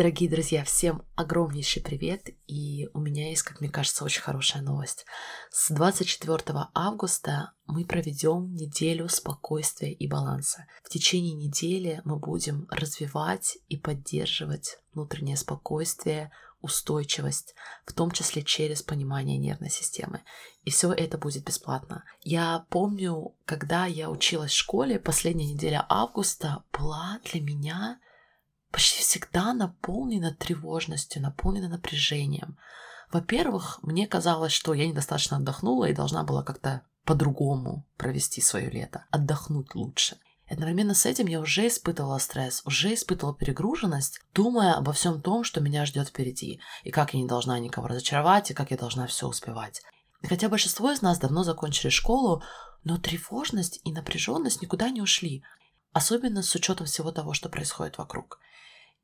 Дорогие друзья, всем огромнейший привет, и у меня есть, как мне кажется, очень хорошая новость. С 24 августа мы проведем неделю спокойствия и баланса. В течение недели мы будем развивать и поддерживать внутреннее спокойствие, устойчивость, в том числе через понимание нервной системы. И все это будет бесплатно. Я помню, когда я училась в школе, последняя неделя августа была для меня почти всегда наполнена тревожностью, наполнена напряжением. Во-первых, мне казалось, что я недостаточно отдохнула и должна была как-то по-другому провести свое лето, отдохнуть лучше. Одновременно с этим я уже испытывала стресс, уже испытывала перегруженность, думая обо всем том, что меня ждет впереди, и как я не должна никого разочаровать, и как я должна все успевать. И хотя большинство из нас давно закончили школу, но тревожность и напряженность никуда не ушли, особенно с учетом всего того, что происходит вокруг.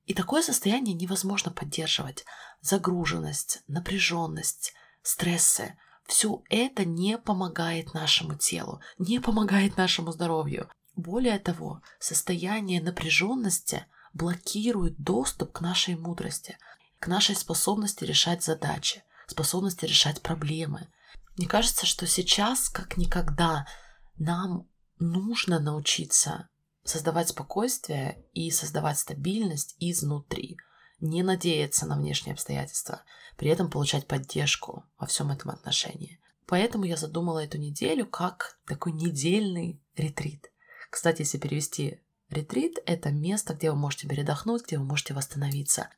И такое состояние невозможно поддерживать. Загруженность, напряженность, стрессы – все это не помогает нашему телу, не помогает нашему здоровью. Более того, состояние напряженности блокирует доступ к нашей мудрости, к нашей способности решать задачи, способности решать проблемы. Мне кажется, что сейчас, как никогда, нам нужно научиться создавать спокойствие и создавать стабильность изнутри, не надеяться на внешние обстоятельства, при этом получать поддержку во всем этом отношении. Поэтому я задумала эту неделю как такой недельный ретрит. Кстати, если перевести ретрит, это место, где вы можете передохнуть, где вы можете восстановиться.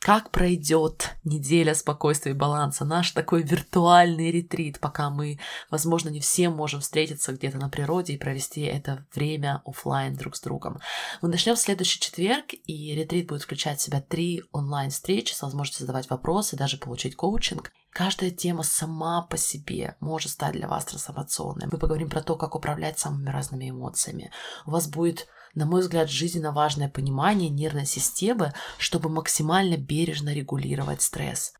Как пройдет неделя спокойствия и баланса, наш такой виртуальный ретрит, пока мы, возможно, не все можем встретиться где-то на природе и провести это время офлайн друг с другом. Мы начнем в следующий четверг, и ретрит будет включать в себя 3 онлайн-встречи с возможностью задавать вопросы, даже получить коучинг. Каждая тема сама по себе может стать для вас трансформационной. Мы поговорим про то, как управлять самыми разными эмоциями. У вас будет, на мой взгляд, жизненно важное понимание нервной системы, чтобы максимально бережно регулировать стресс.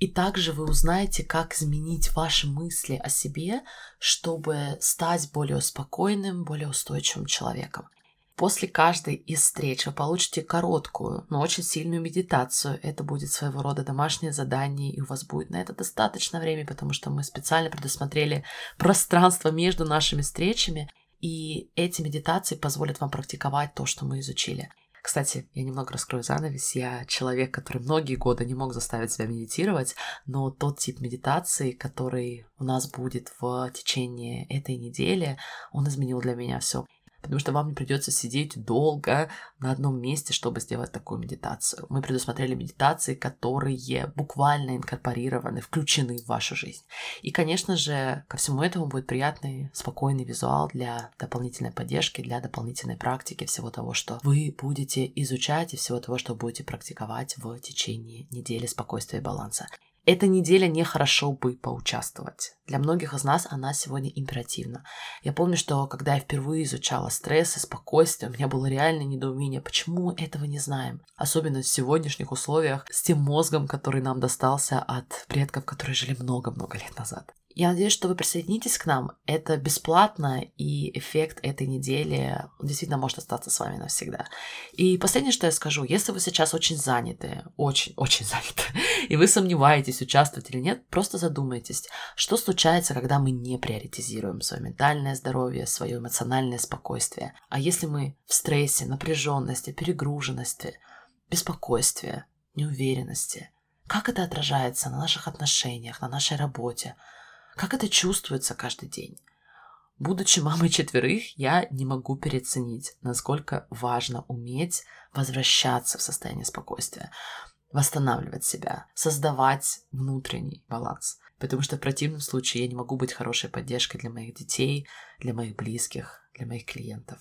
И также вы узнаете, как изменить ваши мысли о себе, чтобы стать более спокойным, более устойчивым человеком. После каждой из встреч вы получите короткую, но очень сильную медитацию. Это будет своего рода домашнее задание, и у вас будет на это достаточно времени, потому что мы специально предусмотрели пространство между нашими встречами, и эти медитации позволят вам практиковать то, что мы изучили. Кстати, я немного раскрою занавес. Я человек, который многие годы не мог заставить себя медитировать, но тот тип медитации, который у нас будет в течение этой недели, он изменил для меня все. Потому что вам не придется сидеть долго на одном месте, чтобы сделать такую медитацию. Мы предусмотрели медитации, которые буквально инкорпорированы, включены в вашу жизнь. И, конечно же, ко всему этому будет приятный, спокойный визуал для дополнительной поддержки, для дополнительной практики всего того, что вы будете изучать, и всего того, что будете практиковать в течение недели спокойствия и баланса. Эта неделя нехорошо бы поучаствовать. Для многих из нас она сегодня императивна. Я помню, что когда я впервые изучала стресс и спокойствие, у меня было реальное недоумение, почему мы этого не знаем. Особенно в сегодняшних условиях, с тем мозгом, который нам достался от предков, которые жили много-много лет назад. Я надеюсь, что вы присоединитесь к нам. Это бесплатно, и эффект этой недели действительно может остаться с вами навсегда. И последнее, что я скажу, если вы сейчас очень заняты, очень-очень заняты, и вы сомневаетесь, участвовать или нет, просто задумайтесь, что случается, когда мы не приоритизируем свое ментальное здоровье, свое эмоциональное спокойствие. А если мы в стрессе, напряженности, перегруженности, беспокойстве, неуверенности, как это отражается на наших отношениях, на нашей работе? Как это чувствуется каждый день? Будучи мамой 4, я не могу переоценить, насколько важно уметь возвращаться в состояние спокойствия, восстанавливать себя, создавать внутренний баланс. Потому что в противном случае я не могу быть хорошей поддержкой для моих детей, для моих близких, для моих клиентов.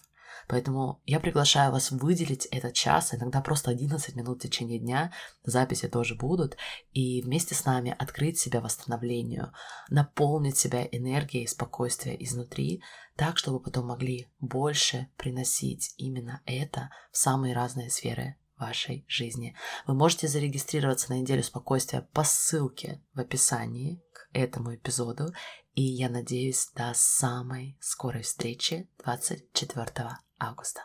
Поэтому я приглашаю вас выделить этот час, иногда просто 11 минут в течение дня, записи тоже будут, и вместе с нами открыть себя восстановлению, наполнить себя энергией и спокойствием изнутри, так, чтобы потом могли больше приносить именно это в самые разные сферы вашей жизни. Вы можете зарегистрироваться на неделю спокойствия по ссылке в описании к этому эпизоду, и я надеюсь, до самой скорой встречи 24 августа.